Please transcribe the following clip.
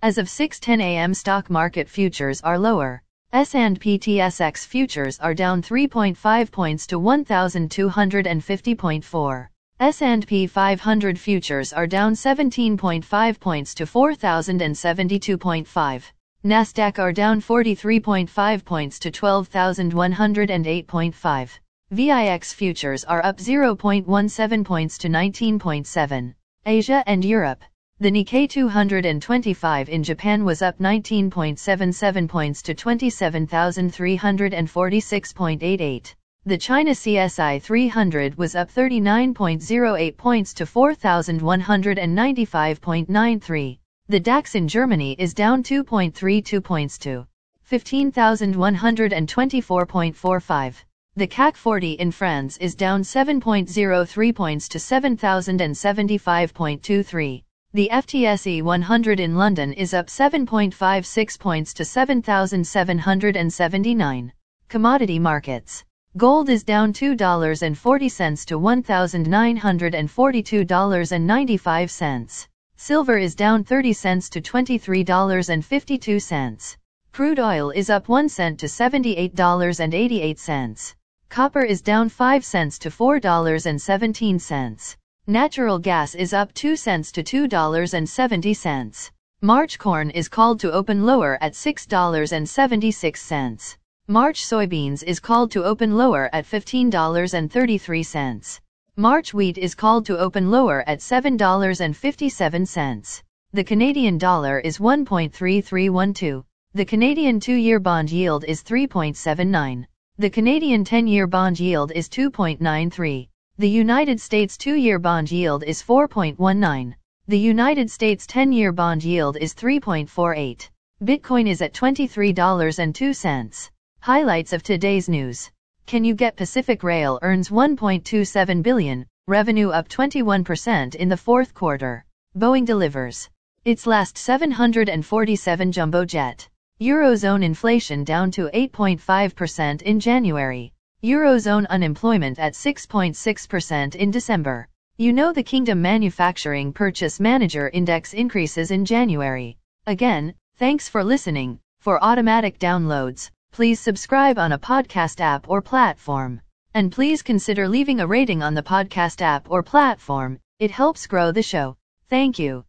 As of 6:10 a.m. stock market futures are lower. S&P TSX futures are down 3.5 points to 1,250.4. S&P 500 futures are down 17.5 points to 4,072.5. NASDAQ are down 43.5 points to 12,108.5. VIX futures are up 0.17 points to 19.7. Asia and Europe. The Nikkei 225 in Japan was up 19.77 points to 27,346.88. The China CSI 300 was up 39.08 points to 4,195.93. The DAX in Germany is down 2.32 points to 15,124.45. The CAC 40 in France is down 7.03 points to 7,075.23. The FTSE 100 in London is up 7.56 points to 7,779. Commodity markets. Gold is down $2.40 to $1,942.95. Silver is down 30 cents to $23.52. Crude oil is up 1 cent to $78.88. Copper is down 5 cents to $4.17. Natural gas is up 2 cents to $2.70. March corn is called to open lower at $6.76. March soybeans is called to open lower at $15.33. March wheat is called to open lower at $7.57. The Canadian dollar is 1.3312. The Canadian 2-year bond yield is 3.79. The Canadian 10-year bond yield is 2.93. The United States 2-year bond yield is 4.19. The United States 10-year bond yield is 3.48. Bitcoin is at $23.02. Highlights of today's news. Can you get Pacific Rail earns $1.27 billion, revenue up 21% in the fourth quarter. Boeing delivers its last 747 jumbo jet. Eurozone inflation down to 8.5% in January. Eurozone unemployment at 6.6% in December. You know the Kingdom Manufacturing Purchase Manager Index increases in January. Again, thanks for listening. For automatic downloads, please subscribe on a podcast app or platform. And please consider leaving a rating on the podcast app or platform, it helps grow the show. Thank you.